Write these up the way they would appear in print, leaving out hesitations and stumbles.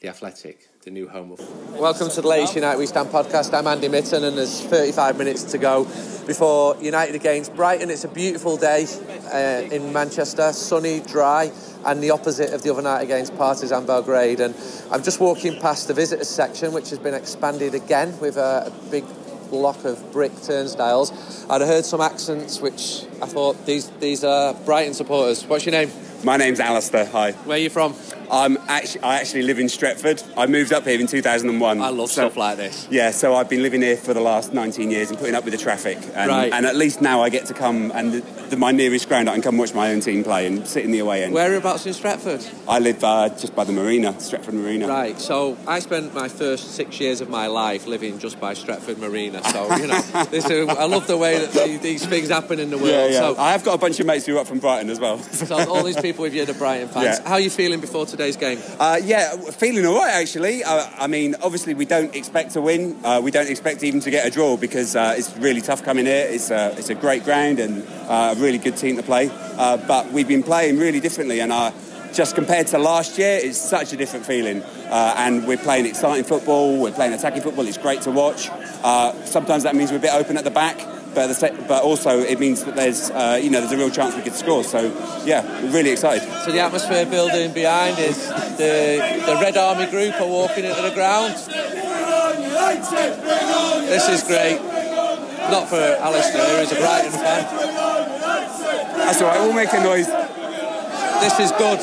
The Athletic, the new home of... Welcome to the latest United We Stand podcast. I'm Andy Mitten, and there's 35 minutes to go before United against Brighton. It's a beautiful day in Manchester, sunny, dry, and the opposite of the other night against Partizan Belgrade. And I'm just walking past the visitors section, which has been expanded again with a big block of brick turnstiles. I'd heard some accents, which I thought, these are Brighton supporters. What's your name? My name's Alistair. Hi. Where are you from? I actually live in Stretford. I moved up here in 2001. I love stuff like this. Yeah, so I've been living here for the last 19 years and putting up with the traffic. And, and at least now I get to come and my nearest ground, I can come watch my own team play and sit in the away end. Whereabouts in Stretford? I live just by the marina, Stretford marina. Right, so I spent my first 6 years of my life living just by Stretford marina. So, you know, I love the way that these things happen in the world. Yeah, yeah. So, I have got a bunch of mates who are up from Brighton as well. So all these people with you, the Brighton fans. Yeah. How are you feeling before today's game? Feeling all right, actually. I mean, obviously, we don't expect to win. We don't expect even to get a draw because it's really tough coming here. It's a great ground and a really good team to play. But we've been playing really differently, and just compared to last year, it's such a different feeling. And we're playing exciting football. We're playing attacking football. It's great to watch. Sometimes that means we're a bit open at the back. But also it means that there's a real chance we could score. So yeah, we're really excited. So the atmosphere building behind is the Red Army group are walking into the ground. This is great. Not for Alistair, who's a Brighton fan. That's all right. We'll make a noise. This is good.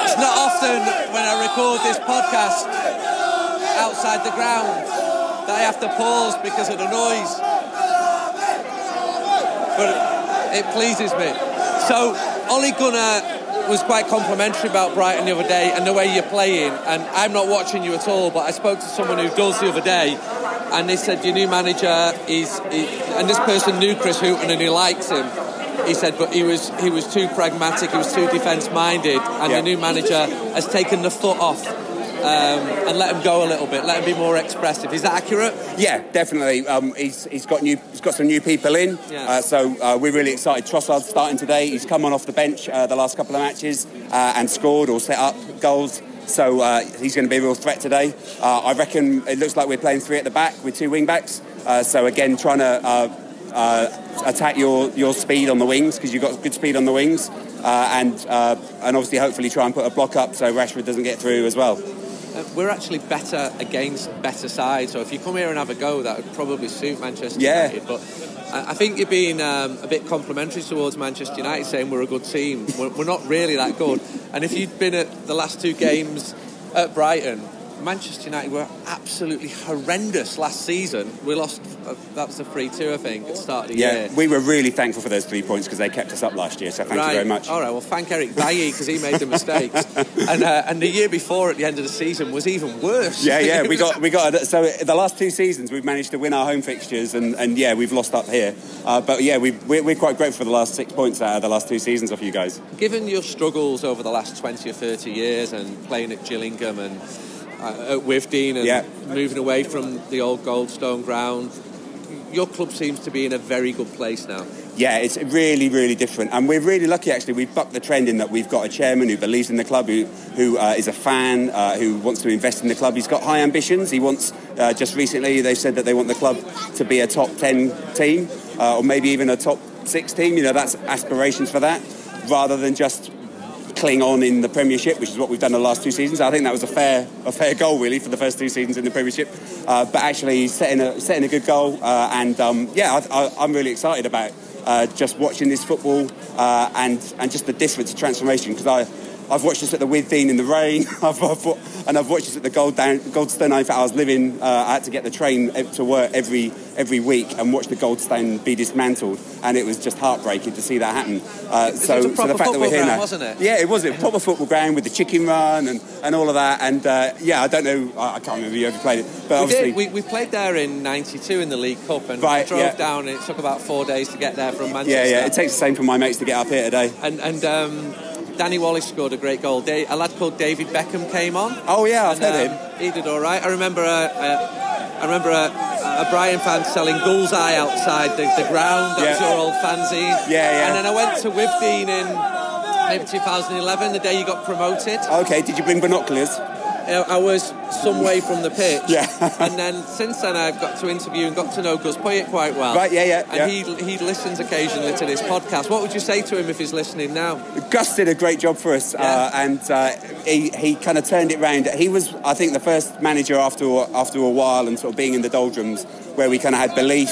It's not often when I record this podcast outside the ground that I have to pause because of the noise, but it pleases me. So Ole Gunnar was quite complimentary about Brighton the other day and the way you're playing, and I'm not watching you at all, but I spoke to someone who does the other day, and they said your new manager and this person knew Chris Hughton and he likes him. He said, but he was too pragmatic, he was too defence-minded, and the new manager has taken the foot off and let him go a little bit, let him be more expressive. Is that accurate? Yeah, definitely. He's got some new people in, so we're really excited. Trossard's starting today. He's come on off the bench the last couple of matches and scored or set up goals. So he's going to be a real threat today. I reckon it looks like we're playing three at the back with two wing-backs. So again, trying to... attack your speed on the wings, because you've got good speed on the wings, and obviously hopefully try and put a block up so Rashford doesn't get through as well. We're actually better against better sides, so if you come here and have a go, that would probably suit Manchester United. But I think you're being a bit complimentary towards Manchester United, saying we're a good team. We're not really that good, and if you'd been at the last two games at Brighton, Manchester United were absolutely horrendous last season. We lost, that was a 3-2, I think, at the start of the year. Yeah, we were really thankful for those 3 points because they kept us up last year, so thank you very much. All right, well, thank Eric Bailly because he made the mistakes. And the year before, at the end of the season, was even worse. Yeah, we got. So the last two seasons, we've managed to win our home fixtures, and we've lost up here. But yeah, we're quite grateful for the last 6 points out of the last two seasons off you guys. Given your struggles over the last 20 or 30 years and playing at Gillingham and... at Withdean and moving away from the old Goldstone ground, your club seems to be in a very good place now. Yeah, it's really, really different. And we're really lucky, actually. We've bucked the trend in that we've got a chairman who believes in the club, who is a fan, who wants to invest in the club. He's got high ambitions. He wants, just recently, they said that they want the club to be a top 10 team, or maybe even a top 6 team. You know, that's aspirations for that, rather than just... cling on in the Premiership, which is what we've done the last two seasons. I think that was a fair goal, really, for the first two seasons in the Premiership. But actually, setting a good goal, I'm really excited about just watching this football and just the difference, the transformation, because I. I've watched this at the Withdean in the rain, and I've watched this at the Goldstone. In fact, I was living, I had to get the train to work every week and watch the Goldstone be dismantled, and it was just heartbreaking to see that happen. So the fact that we're here now, wasn't it? Yeah, it was a proper football ground with the chicken run and all of that. And yeah, I don't know, I can't remember if you ever played it, but obviously we played there in '92 in the League Cup, and we drove down, and it took about 4 days to get there from Manchester. Yeah, it takes the same for my mates to get up here today. And Danny Wallace scored a great goal. A lad called David Beckham came on. Oh yeah, I've heard him. He did all right. I remember a Brighton fan selling bullseye outside the ground. That was your old fanzine. Yeah. And then I went to Withdean in maybe 2011, the day you got promoted. Okay, did you bring binoculars? I was some way from the pitch. Yeah. And then since then I've got to interview and got to know Gus Poyet quite well. Right, yeah. And he listens occasionally to this podcast. What would you say to him if he's listening now? Gus did a great job for us, and he kind of turned it round. He was, I think, the first manager after a while, and sort of being in the doldrums where we kind of had belief.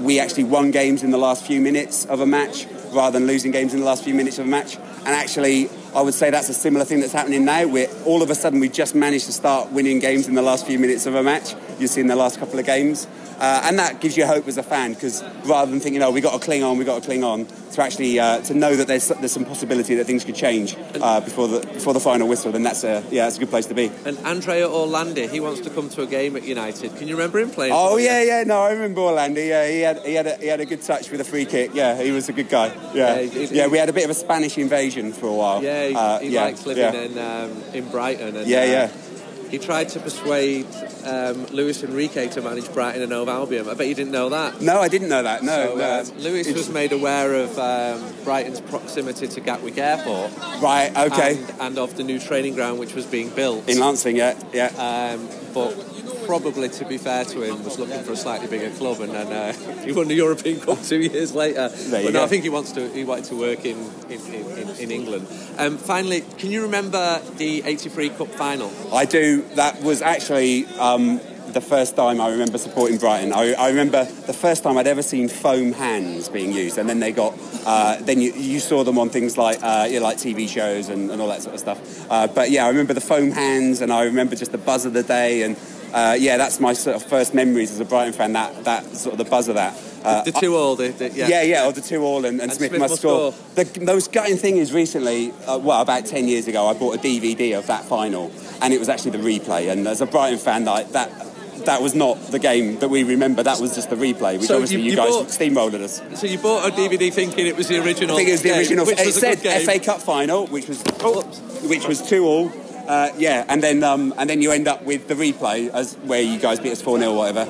We actually won games in the last few minutes of a match rather than losing games in the last few minutes of a match. And actually, I would say that's a similar thing that's happening now. We're all of a sudden, we've just managed to start winning games in the last few minutes of a match. You've seen the last couple of games. And that gives you hope as a fan, because rather than thinking, we've got to cling on, to actually to know that there's some possibility that things could change before the final whistle, then that's a good place to be. And Andrea Orlandi, he wants to come to a game at United. Can you remember him playing? Oh, yeah, no, I remember Orlandi. Yeah, he had a good touch with a free kick. Yeah, he was a good guy. Yeah, we had a bit of a Spanish invasion for a while. Yeah, he likes living in Brighton. And, he tried to persuade Luis Enrique to manage Brighton and Hove Albion. I bet you didn't know that. No, I didn't know that. No, Luis was made aware of Brighton's proximity to Gatwick Airport. Right. Okay. And of the new training ground which was being built in Lansing. Yeah. But probably, to be fair to him, was looking for a slightly bigger club, and then he won the European Cup 2 years later. I think he wanted to work in England. Finally, can you remember the '83 Cup final? I do. That was actually the first time I remember supporting Brighton. I remember the first time I'd ever seen foam hands being used, and then they got then you saw them on things like TV shows and all that sort of stuff. But I remember the foam hands, and I remember just the buzz of the day, and that's my sort of first memories as a Brighton fan. That sort of the buzz of that. The 2-2. Or the 2-2 and Smith must score. The most gutting thing is recently, about 10 years ago, I bought a DVD of that final, and it was actually the replay. And as a Brighton fan, that was not the game that we remember. That was just the replay, which obviously you guys steamrolled at us. So you bought a DVD thinking it was the original. I think it was the original. It said FA Cup final, which was 2-2. And then you end up with the replay where you guys beat us 4-0 or whatever,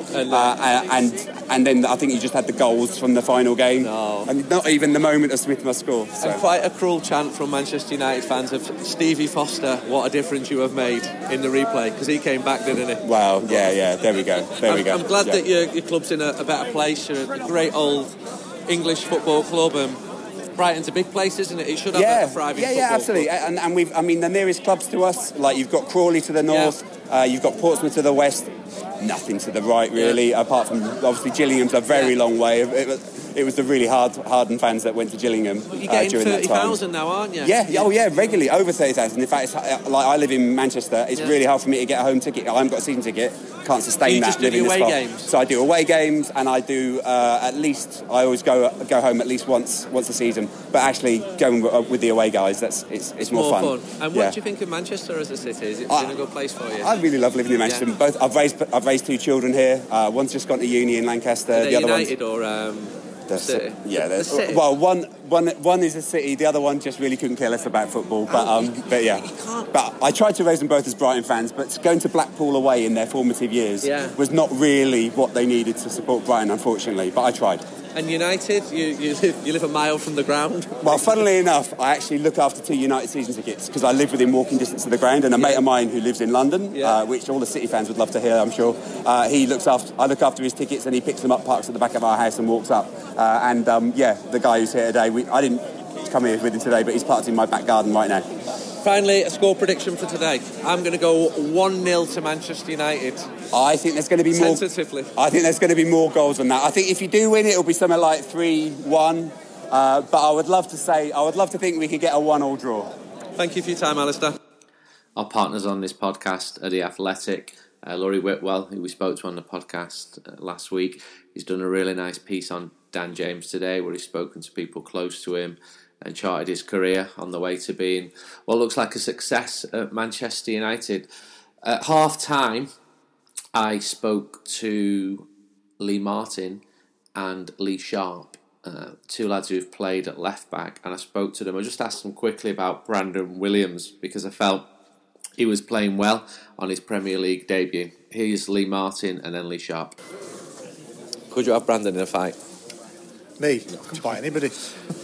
and then I think you just had the goals from the final game, and not even the moment of Smith must score. So. And quite a cruel chant from Manchester United fans of Stevie Foster, what a difference you have made in the replay, because he came back, didn't he? Wow, yeah, there we go. I'm glad that your club's in a better place. You're a great old English football club, and Brighton's a big place, isn't it? It should have a thriving football. Yeah, absolutely. And we've, I mean, the nearest clubs to us, like you've got Crawley to the north, you've got Portsmouth to the west, nothing to the right really, apart from obviously Gillingham's a very long way. It was the really hardened fans that went to Gillingham during that time. You're getting 30,000 now, aren't you? Yeah, regularly, over 30,000. In fact, it's, like I live in Manchester, it's really hard for me to get a home ticket. I haven't got a season ticket, can't sustain that living this far. Games? So I do away games, and I do I always go home at least once a season. But actually, going with the away guys, it's more fun. And what do you think of Manchester as a city? Is it been a good place for you? I really love living in Manchester. Yeah. Both I've raised two children here. One's just gone to uni in Lancaster. Are they United or? City. Yeah, the city. Well, one is a city. The other one just really couldn't care less about football. But I tried to raise them both as Brighton fans. But going to Blackpool away in their formative years was not really what they needed to support Brighton, unfortunately. But I tried. And United, you live a mile from the ground. Well, funnily enough, I actually look after two United season tickets because I live within walking distance of the ground, and a mate of mine who lives in London, which all the City fans would love to hear, I'm sure. I look after his tickets, and he picks them up, parks at the back of our house, and walks up. The guy who's here today, I didn't come here with him today, but he's parked in my back garden right now. Finally, a score prediction for today. I'm going to go 1-0 to Manchester United. I think there's going to be more. Tentatively. I think there's going to be more goals than that. I think if you do win, it'll be something like 3-1. But I would love to think we could get a 1-1 draw. Thank you for your time, Alistair. Our partners on this podcast are The Athletic. Laurie Whitwell, who we spoke to on the podcast last week, he's done a really nice piece on Dan James today, where he's spoken to people close to him and charted his career on the way to being what looks like a success at Manchester United. At half-time, I spoke to Lee Martin and Lee Sharp, two lads who've played at left-back, and I spoke to them. I just asked them quickly about Brandon Williams, because I felt he was playing well on his Premier League debut. Here's Lee Martin and then Lee Sharp. Could you have Brandon in a fight? Me? No, I can fight anybody.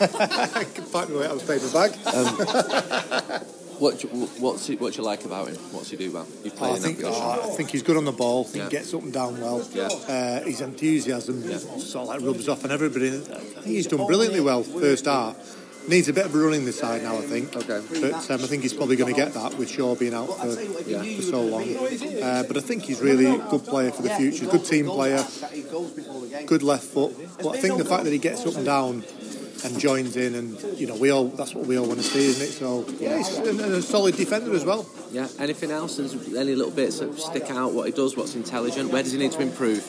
I can fight my way out of the paper bag. What do you like about him? What's he do well? I think he's good on the ball. He gets up and down well. Yeah. His enthusiasm sort of like rubs off on everybody. I think he's done brilliantly well first half. Needs a bit of a run in this side now, I think. Okay. But I think he's probably going to get that with Shaw being out for so long. But I think he's really a good player for the future. Good team player. Good left foot. But I think the fact that he gets up and down and joins in, and that's what we all want to see, isn't it? So he's a solid defender as well. Yeah. Anything else? Any little bits that stick out? What he does? What's intelligent? Where does he need to improve?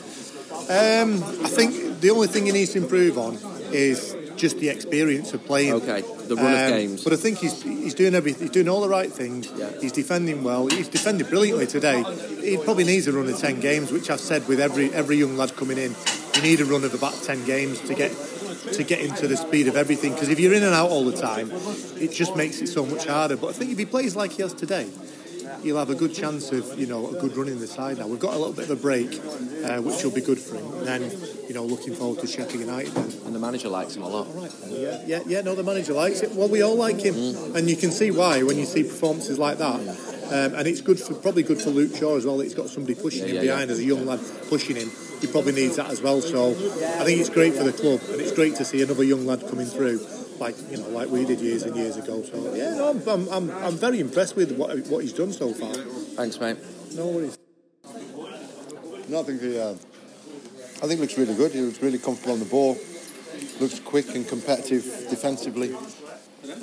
I think the only thing he needs to improve on is just the experience of playing. Okay, the run of games. But I think he's doing everything. He's doing all the right things. Yeah. He's defending well. He's defended brilliantly today. He probably needs a run of 10 games, which I've said with every young lad coming in. You need a run of about 10 games to get into the speed of everything. Because if you're in and out all the time, it just makes it so much harder. But I think if he plays like he has today, he'll have a good chance of a good run in the side. Now we've got a little bit of a break, which will be good for him. And then looking forward to Sheffield United. And the manager likes him a lot. Right. No, the manager likes it. Well, we all like him, and you can see why when you see performances like that. And it's probably good for Luke Shaw as well. That he's got somebody pushing him behind as a young lad pushing him. He probably needs that as well. So I think it's great for the club, and it's great to see another young lad coming through. Like we did years and years ago. So I'm very impressed with what he's done so far. Thanks, mate. No worries. No, I think he looks really good. He looks really comfortable on the ball. Looks quick and competitive defensively. It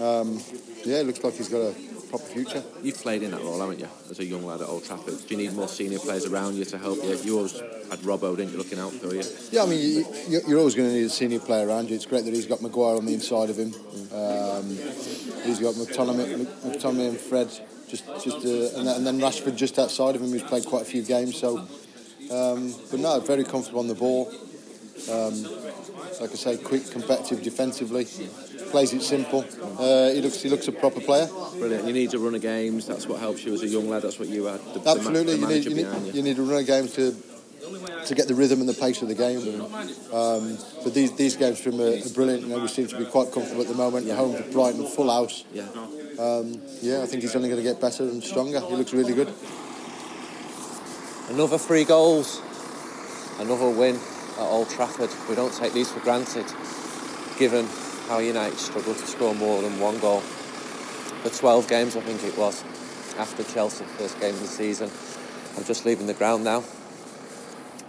looks like he's got a proper future. You've played in that role, haven't you, as a young lad at Old Trafford? Do you need more senior players around you to help you? You always had Robbo, didn't you, looking out for you? Yeah, I mean, you're always going to need a senior player around you. It's great that he's got Maguire on the inside of him. He's got McTominay and Fred, and then Rashford just outside of him, who's played quite a few games. So, very comfortable on the ball. Like I say, quick, competitive defensively. Plays it simple. He looks a proper player. Brilliant. You need to run a games. That's what helps you as a young lad. That's what you had. Absolutely. You need to run a games to get the rhythm and the pace of the game. But these games from a brilliant. We seem to be quite comfortable at the moment. At home to Brighton, full house. Yeah. I think he's only going to get better and stronger. He looks really good. Another 3 goals. Another win at Old Trafford. We don't take these for granted, given how United struggled to score more than 1 goal for 12 games, I think it was, after Chelsea, first game of the season. I'm just leaving the ground now.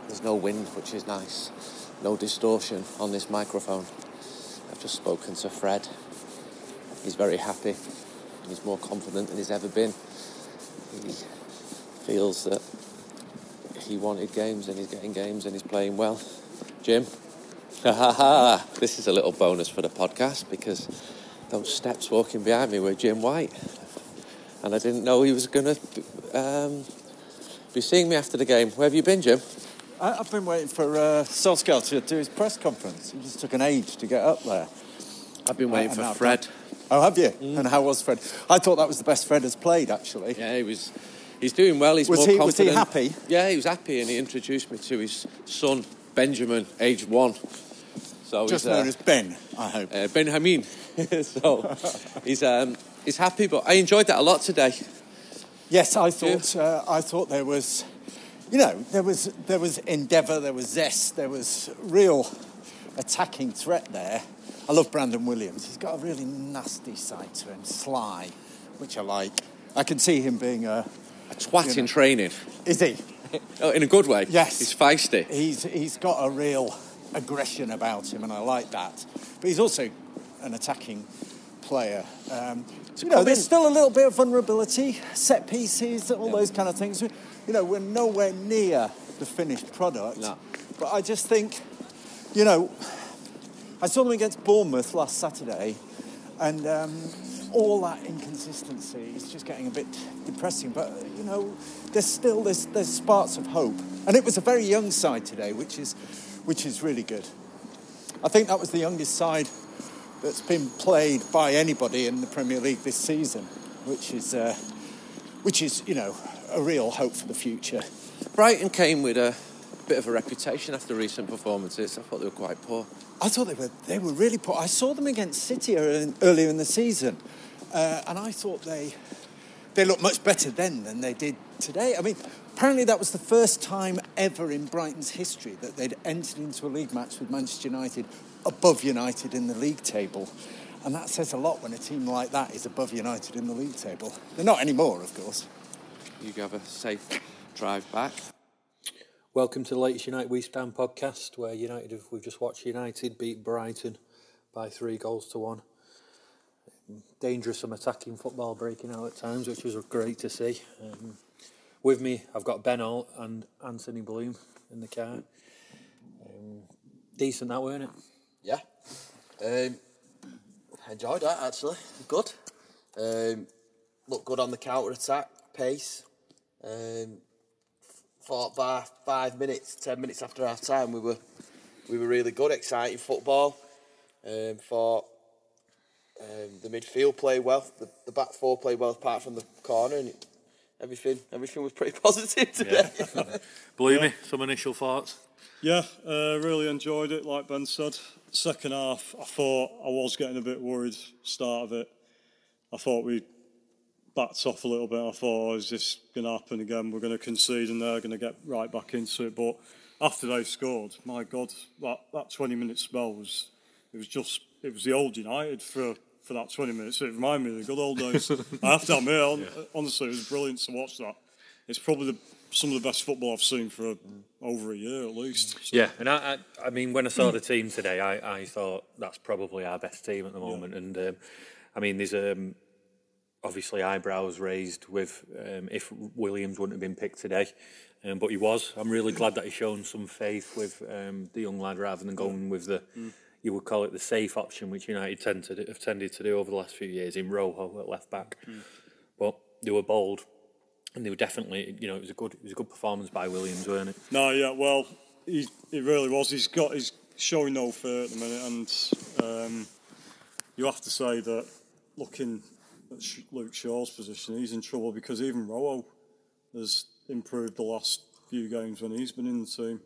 There's no wind, which is nice. No distortion on this microphone. I've just spoken to Fred. He's very happy. He's more confident than he's ever been. He feels that he wanted games, and he's getting games, and he's playing well. Jim? This is a little bonus for the podcast, because those steps walking behind me were Jim White, and I didn't know he was going to be seeing me after the game. Where have you been, Jim? I've been waiting for Solskjaer to do his press conference. It just took an age to get up there. I've been waiting for Fred. Oh, have you? Mm. And how was Fred? I thought that was the best Fred has played, actually. Yeah, he was. He's doing well. He's more confident. Was he happy? Yeah, he was happy, and he introduced me to his son Benjamin, age 1. So just known as Ben, I hope. Benjamin. So he's happy, but I enjoyed that a lot today. Yes, I thought there was, there was endeavour, there was zest, there was real attacking threat there. I love Brandon Williams. He's got a really nasty side to him, sly, which I like. I can see him being a twat in training. Is he? Oh, in a good way. Yes, he's feisty. He's got a real aggression about him, and I like that. But he's also an attacking player. So, you know, there's still a little bit of vulnerability, set pieces, all those kind of things. You know, we're nowhere near the finished product. No. But I just think, you know, I saw them against Bournemouth last Saturday, and all that inconsistency is just getting a bit depressing. But, you know, there's still there's sparks of hope. And it was a very young side today, which is really good. I think that was the youngest side that's been played by anybody in the Premier League this season, which is you know, a real hope for the future. Brighton came with a bit of a reputation after recent performances. I thought they were quite poor. I thought they were really poor. I saw them against City earlier in the season, and I thought they looked much better then than they did today. I mean, apparently that was the first time ever in Brighton's history that they'd entered into a league match with Manchester United above United in the league table. And that says a lot when a team like that is above United in the league table. They're not anymore, of course. You have a safe drive back. Welcome to the latest United We Stand podcast, where we've just watched United beat Brighton by 3-1. Dangerous, some attacking football breaking out at times, which was great to see. With me, I've got Ben Holt and Anthony Bloom in the car. Decent that, weren't it? Yeah. Enjoyed that, actually. Good. Looked good on the counter-attack, pace. Thought by 10 minutes after half-time, we were really good, exciting football. The midfield played well, the back four played well apart from the corner, and everything was pretty positive today. Yeah. Believe me, some initial thoughts. Yeah, really enjoyed it, like Ben said. Second half, I thought I was getting a bit worried, start of it. I thought we backed off a little bit. I thought, is this going to happen again? We're going to concede and they're going to get right back into it. But after they scored, my God, that 20-minute spell was the old United for that 20 minutes. It reminded me of the good old days. I have to admit, honestly, it was brilliant to watch that. It's probably some of the best football I've seen for over a year at least. So. Yeah, and I mean, when I saw the team today, I thought that's probably our best team at the moment. Yeah. And I mean, there's obviously eyebrows raised with if Williams wouldn't have been picked today, but he was. I'm really glad that he's shown some faith with the young lad rather than going with the. You would call it the safe option, which United have tended to do over the last few years in Rojo at left back. But they were bold, and they were definitely, you know, it was a good performance by Williams, weren't it? No, yeah, well, it really was. He's showing no fear at the minute, and you have to say that looking at Luke Shaw's position, he's in trouble because even Rojo has improved the last few games when he's been in the team.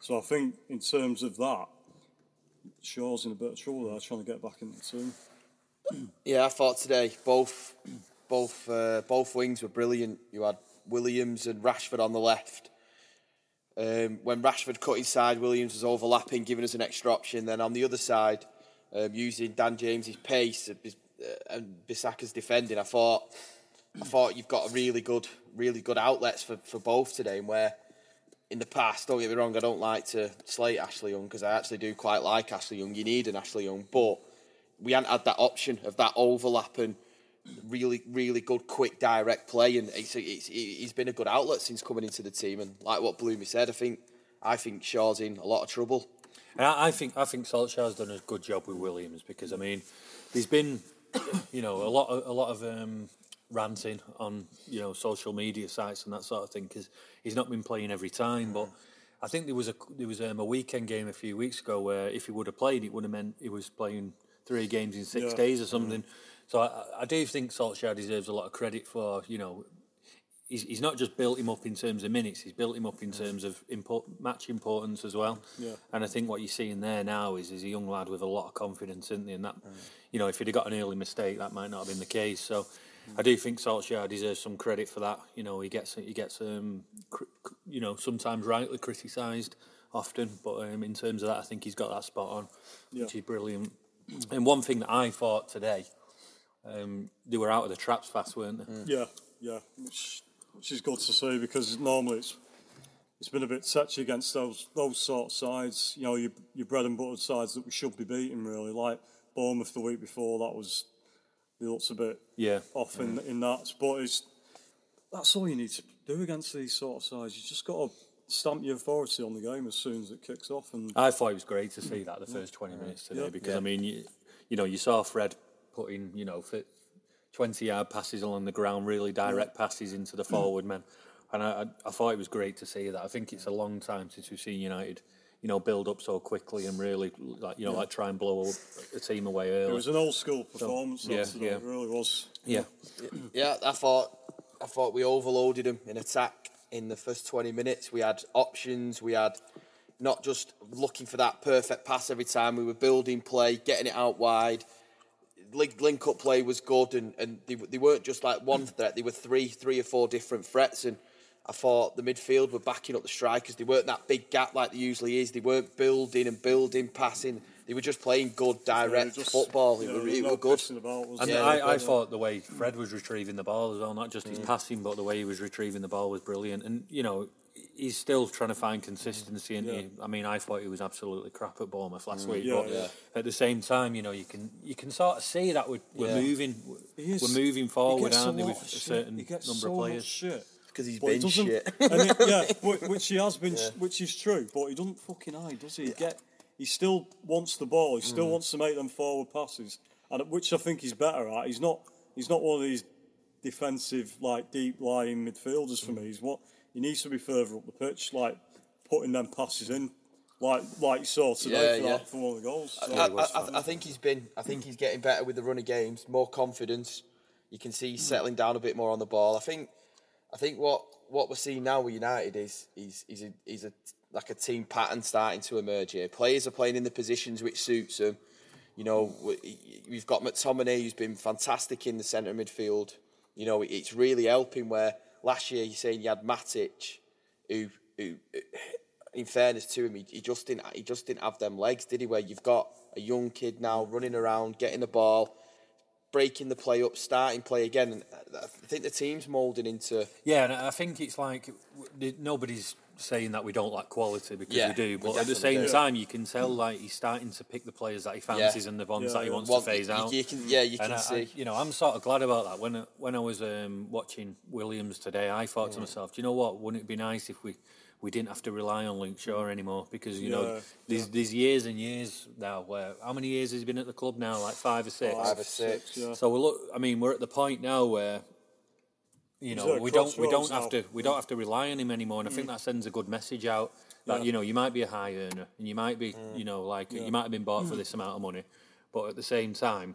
So I think in terms of that, Shaw's in a bit of trouble there, trying to get back in the team. Yeah, I thought today both wings were brilliant. You had Williams and Rashford on the left. When Rashford cut inside, Williams was overlapping, giving us an extra option. Then on the other side, using Dan James's pace and Bissaka's defending, I thought you've got really good outlets for both today, and where. In the past, don't get me wrong, I don't like to slate Ashley Young because I actually do quite like Ashley Young. You need an Ashley Young, but we hadn't had that option of that overlap and really, really good, quick, direct play. And he's been a good outlet since coming into the team. And like what Bloomy said, I think Shaw's in a lot of trouble. And I think Solskjaer's done a good job with Williams because I mean, there's been a lot of. Ranting on social media sites and that sort of thing because he's not been playing every time. But I think there was a weekend game a few weeks ago where if he would have played, it would have meant he was playing 3 games in 6 days or something. So I do think Solskjaer deserves a lot of credit for he's not just built him up in terms of minutes, he's built him up in terms of match importance as well. Yeah. And I think what you're seeing there now is a young lad with a lot of confidence, isn't he? And that if he'd have got an early mistake, that might not have been the case. So. I do think Solskjaer deserves some credit for that. He gets sometimes rightly criticised often, but in terms of that, I think he's got that spot on, which is brilliant. And one thing that I thought today, they were out of the traps fast, weren't they? Yeah, which is good to see because normally it's been a bit touchy against those sort of sides. Your bread and butter sides that we should be beating really, like Bournemouth the week before. That was. That's a bit off in that spot. That's all you need to do against these sort of sides. You just got to stamp your authority on the game as soon as it kicks off. And I thought it was great to see that the first 20 minutes today because I mean, you know, you saw Fred putting 20-yard passes along the ground, really direct passes into the forward men, and I thought it was great to see that. I think it's a long time since we've seen United, build up so quickly and really, like try and blow a team away early. It was an old school performance. It really was. I thought we overloaded them in attack in the first 20 minutes. We had options. We had not just looking for that perfect pass every time. We were building play, getting it out wide. Link-up play was good, and they weren't just like one threat. They were three or four different threats, and I thought the midfield were backing up the strikers. They weren't that big gap like they usually is. They weren't building, passing. They were just playing good, direct football. It were good. I thought the way Fred was retrieving the ball as well, not just his passing, but the way he was retrieving the ball was brilliant. And, he's still trying to find consistency, isn't he? I mean, I thought he was absolutely crap at Bournemouth last week. But at the same time, you can sort of see that we're moving. We're moving forward, aren't we, with a certain number of players? Shit. Because he's been shit. And which he has been, which is true, but he doesn't fucking hide, does he? He still wants the ball. He still wants to make them forward passes, and which I think he's better at. He's not one of these defensive, like, deep-lying midfielders for me. He needs to be further up the pitch, like putting them passes in, like saw today for one of the goals. So. I think he's getting better with the run of games, more confidence. You can see he's settling down a bit more on the ball. I think what we're seeing now with United is he's a team pattern starting to emerge here. Players are playing in the positions which suits them. We've got McTominay, who's been fantastic in the centre midfield. It's really helping where. Last year, you're saying you had Matic, who, in fairness to him, he just didn't have them legs, did he? Where you've got a young kid now running around, getting the ball, breaking the play up, starting play again. And I think the team's moulding into. Yeah, and I think it's like nobody's saying that we don't lack quality because we do, but at the same time, you can tell like he's starting to pick the players that he fancies and the ones that he wants to phase out. You can see. I'm sort of glad about that. When I was watching Williams today, I thought to myself, do you know what? Wouldn't it be nice if we didn't have to rely on Luke Shaw anymore? Because there's years and years now where how many years has he been at the club now? Like 5 or 6. So we're at the point now where. We don't have to rely on him anymore, and I think that sends a good message out that you might be a high earner and you might be you might have been bought for this amount of money, but at the same time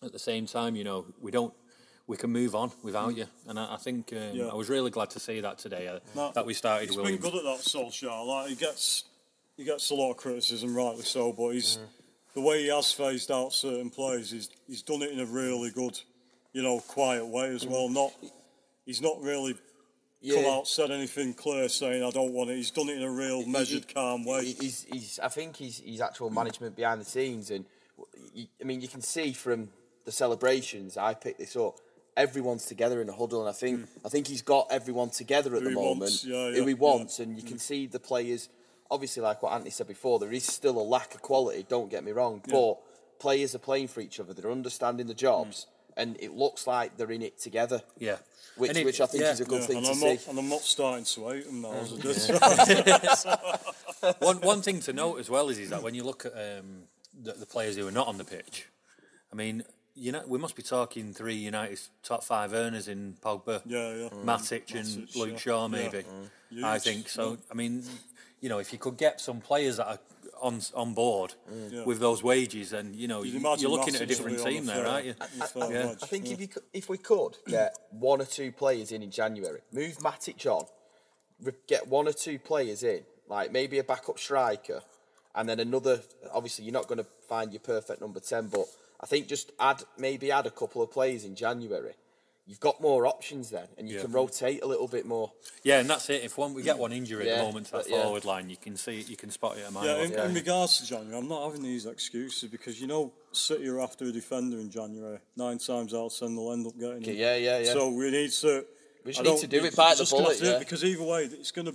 we can move on without you, and I think I was really glad to see that today that we started. He's been good at that, Solskjaer. Like, he gets a lot of criticism, rightly so, but the way he has phased out certain players, he's done it in a really good quiet way as well. He's not really come out, said anything clear saying, I don't want it. He's done it in a real measured, calm way. I think he's actual management behind the scenes. And you can see from the celebrations, I picked this up, everyone's together in a huddle. And I think he's got everyone together at the moment, who he wants. And you can see the players, obviously, like what Anthony said before, there is still a lack of quality, don't get me wrong. Yeah. But players are playing for each other. They're understanding the jobs. And it looks like they're in it together. Yeah. Which I think is a good thing to see. And I'm not starting to hate them now. One thing to note as well is that when you look at the players who are not on the pitch, I mean, we must be talking three United's top five earners in Pogba, Matic and Luke Shaw maybe. Yeah. I think so. I mean, if you could get some players that are on board with those wages, and you're looking at a different team there, aren't you? I think if we could get one or two players in January, move Matic on, get one or two players in, like maybe a backup striker, and then another. Obviously, you're not going to find your perfect number 10, but I think just add a couple of players in January. You've got more options then, and you can rotate a little bit more. Yeah, and that's it. If we get one injury at the moment to that forward line, you can see it, you can spot it a mile. In regards to January, I'm not having these excuses because City are after a defender in January. 9 times out of 10, they'll end up getting it. Yeah. So we need to. We just need to do it by the bullet, because either way, it's going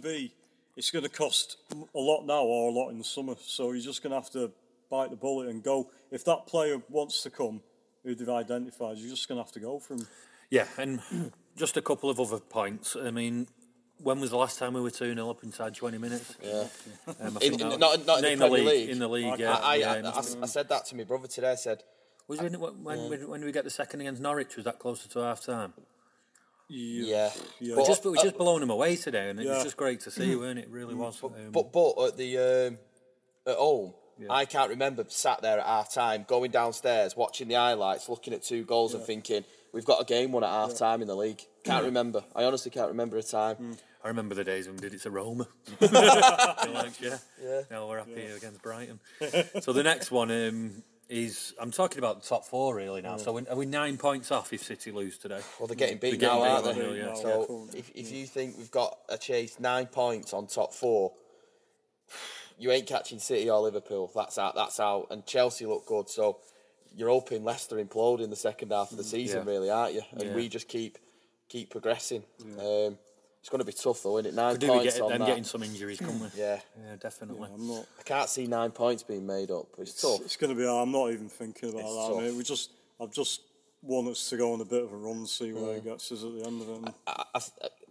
to cost a lot now or a lot in the summer. So you're just going to have to bite the bullet and go. If that player wants to come, who they've identified. You're just going to have to go for him. Yeah, and just a couple of other points. I mean, when was the last time we were 2-0 up inside 20 minutes? Yeah. Not in the league. In the league, okay. I said that to my brother today. I said... When we get the second against Norwich, was that closer to half-time? Yeah. We just blown them away today, and it was just great to see, weren't it? It really was. But at the at home, I can't remember sat there at half-time, going downstairs, watching the highlights, looking at 2 goals and thinking, we've got a game won at half-time in the league. Can't remember. I honestly can't remember a time. I remember the days when we did it to Roma. No, we're happy against Brighton. So the next one... I'm talking about the top 4 really now. So are we 9 points off if City lose today? Well, they're getting beat now, aren't they? Yeah. So if you think we've got a chase 9 points on top 4, you ain't catching City or Liverpool. That's out. And Chelsea look good. So you're hoping Leicester implode in the second half of the season, really, aren't you? And we just keep progressing. Yeah. It's going to be tough, though, isn't it? 9 points on that. Then getting some injuries, can't we? Yeah, definitely. Yeah, I can't see 9 points being made up. It's tough. It's going to be hard. I'm not even thinking about that, mate. I've just want us to go on a bit of a run, see where it gets us at the end of it.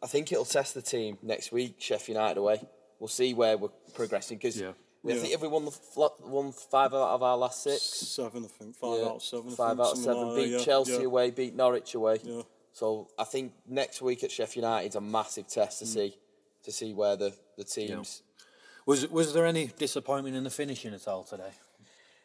I think it'll test the team next week, Sheffield United away. We'll see where we're progressing, because if we won 5 out of our last 6... 7, I think. 5 out of 7. 5 out of 7. Like beat Chelsea away, beat Norwich away. Yeah. So I think next week at Sheffield United is a massive test to see where the teams. Yeah. Was there any disappointment in the finishing at all today?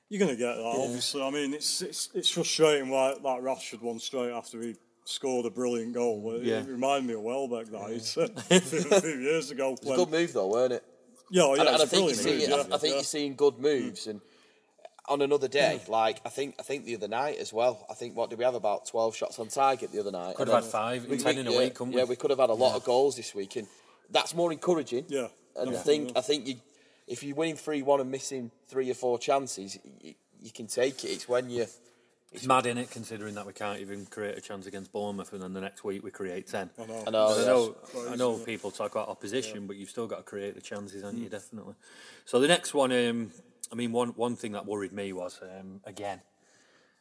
You're going to get that, obviously. I mean, it's frustrating why that Rashford won straight after he scored a brilliant goal. It reminded me of Welbeck that a few years ago. It was a good move though, weren't it? Yeah, yeah. And I think you're seeing good moves and. On another day, like I think the other night as well. I think what did we have, about 12 shots on target the other night? Could have had 5, 10 in a week, couldn't we? Yeah, we could have had a lot of goals this week, and that's more encouraging. Yeah, and I think if you're winning 3-1 and missing 3 or 4 chances, you can take it. It's when you. It's mad, isn't it, considering that we can't even create a chance against Bournemouth and then the next week we create 10. I know people talk about opposition, but you've still got to create the chances, haven't you, definitely. So the next one, I mean, one thing that worried me was, again,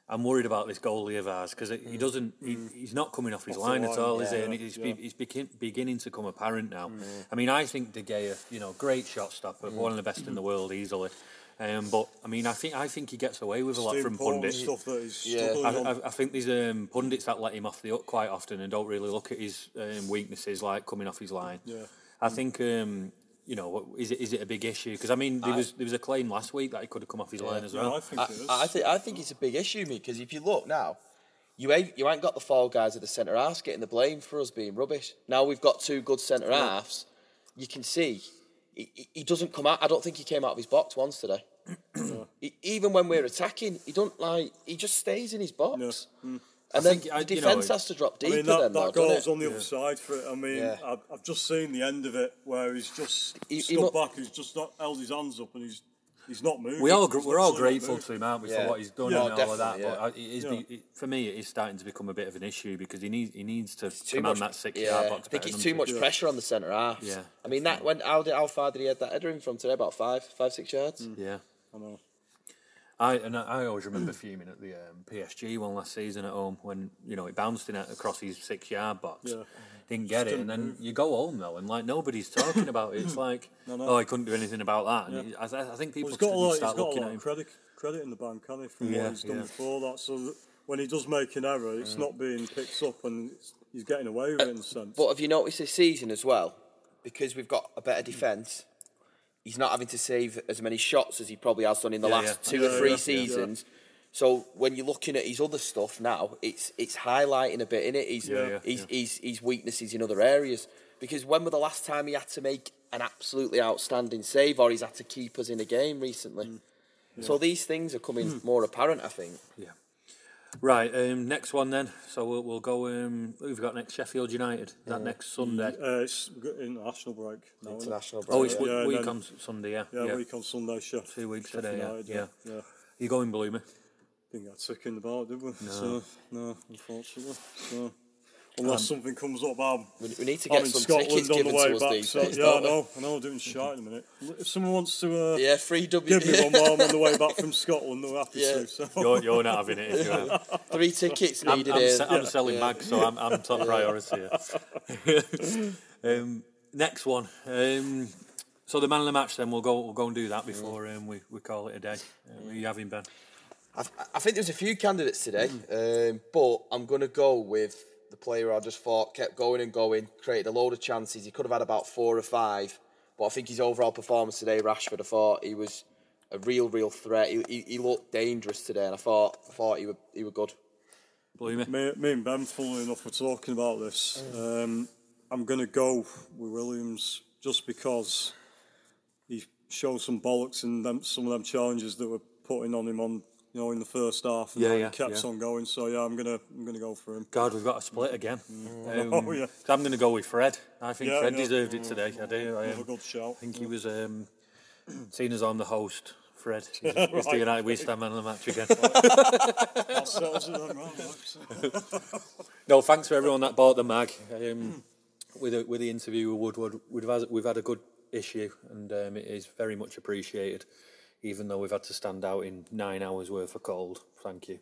I'm worried about this goalie of ours, because he doesn't, he's not coming off his line at all, is he? And it's beginning to come apparent now. Mm. I mean, I think De Gea, great shot stopper, one of the best in the world easily. But I mean, I think he gets away with a lot from pundits. Stuff that he's I think these pundits that let him off the hook quite often and don't really look at his weaknesses, like coming off his line. Yeah. I think is it a big issue? Because I mean, there was a claim last week that he could have come off his line as well. I think it's a big issue, mate. Because if you look now, you ain't got the 4 guys at the centre halves getting the blame for us being rubbish. Now we've got 2 good centre halves. You can see. He doesn't come out. I don't think he came out of his box once today. Even when we're attacking, he just stays in his box. Yeah. And I then defence has to drop deeper. I mean, that goal's on the other side for it. I mean, I've just seen the end of it where he's just stood back. He's just not held his hands up and he's not moving. We're all grateful to him, aren't we, for what he's done and all of that. Yeah. But for me, it is starting to become a bit of an issue because he needs to command that 6-yard box. I think it's too much pressure on the centre half. Yeah, I mean, that how far did he head that header in from today? About 5-6 yards. Mm. Yeah, I know. I always remember fuming at the PSG one last season at home when it bounced in across his 6-yard box, didn't get it, and then you go home though, and like nobody's talking about it. It's like, oh, I couldn't do anything about that. And I think people start looking at him. He's got a lot of credit in the bank, hasn't he, from what he's done before that. So that when he does make an error, it's not being picked up, and he's getting away with it in a sense. But have you noticed this season as well? Because we've got a better defence. He's not having to save as many shots as he probably has done in the last 2 or 3 seasons. Yeah. So when you're looking at his other stuff now, it's highlighting a bit, innit? His weaknesses in other areas. Because when was the last time he had to make an absolutely outstanding save, or he's had to keep us in a game recently? Mm. Yeah. So these things are coming more apparent, I think. Yeah. Right, next one then. So we'll go. Who've we got next? Sheffield United. That next Sunday. It's international break. Now, international break. Oh, it's week on Sunday. Yeah, week on Sunday. Sheffield. 2 weeks Sheffield today. United, yeah. You going, Bloomer? Didn't get a tick in the bar, did we? No, unfortunately. So, unless something comes up. We need to get some Scotland tickets given to us these days. Yeah, I know, I'm doing shite in a minute. If someone wants to free give me one while I'm on the way back from Scotland, they're happy to. So. You're not having it if you are. 3 tickets needed. I'm selling mags, so I'm top priority here. Next one. So the man of the match. Then we'll go and do that before we call it a day. Who are you having, Ben? I think there's a few candidates today, but I'm going to go with the player I just thought kept going and going, created a load of chances. He could have had about 4 or 5, but I think his overall performance today, Rashford, I thought he was a real threat. He looked dangerous today, and I thought he were good. Me and Ben, funnily enough, were talking about this. I'm going to go with Williams just because he showed some bollocks in some of them challenges that were putting on him on. In the first half, and he kept on going. So I'm gonna go for him. God, we've got a split again. I'm gonna go with Fred. I think Fred deserved it today. I do. A good shout. I think he was seen as I'm the host. Fred, he's the United We Stand man of the match again. No, thanks for everyone that bought the mag. With the interview with Woodward, we've had a good issue, and it is very much appreciated. Even though we've had to stand out in 9 hours worth of cold. Thank you.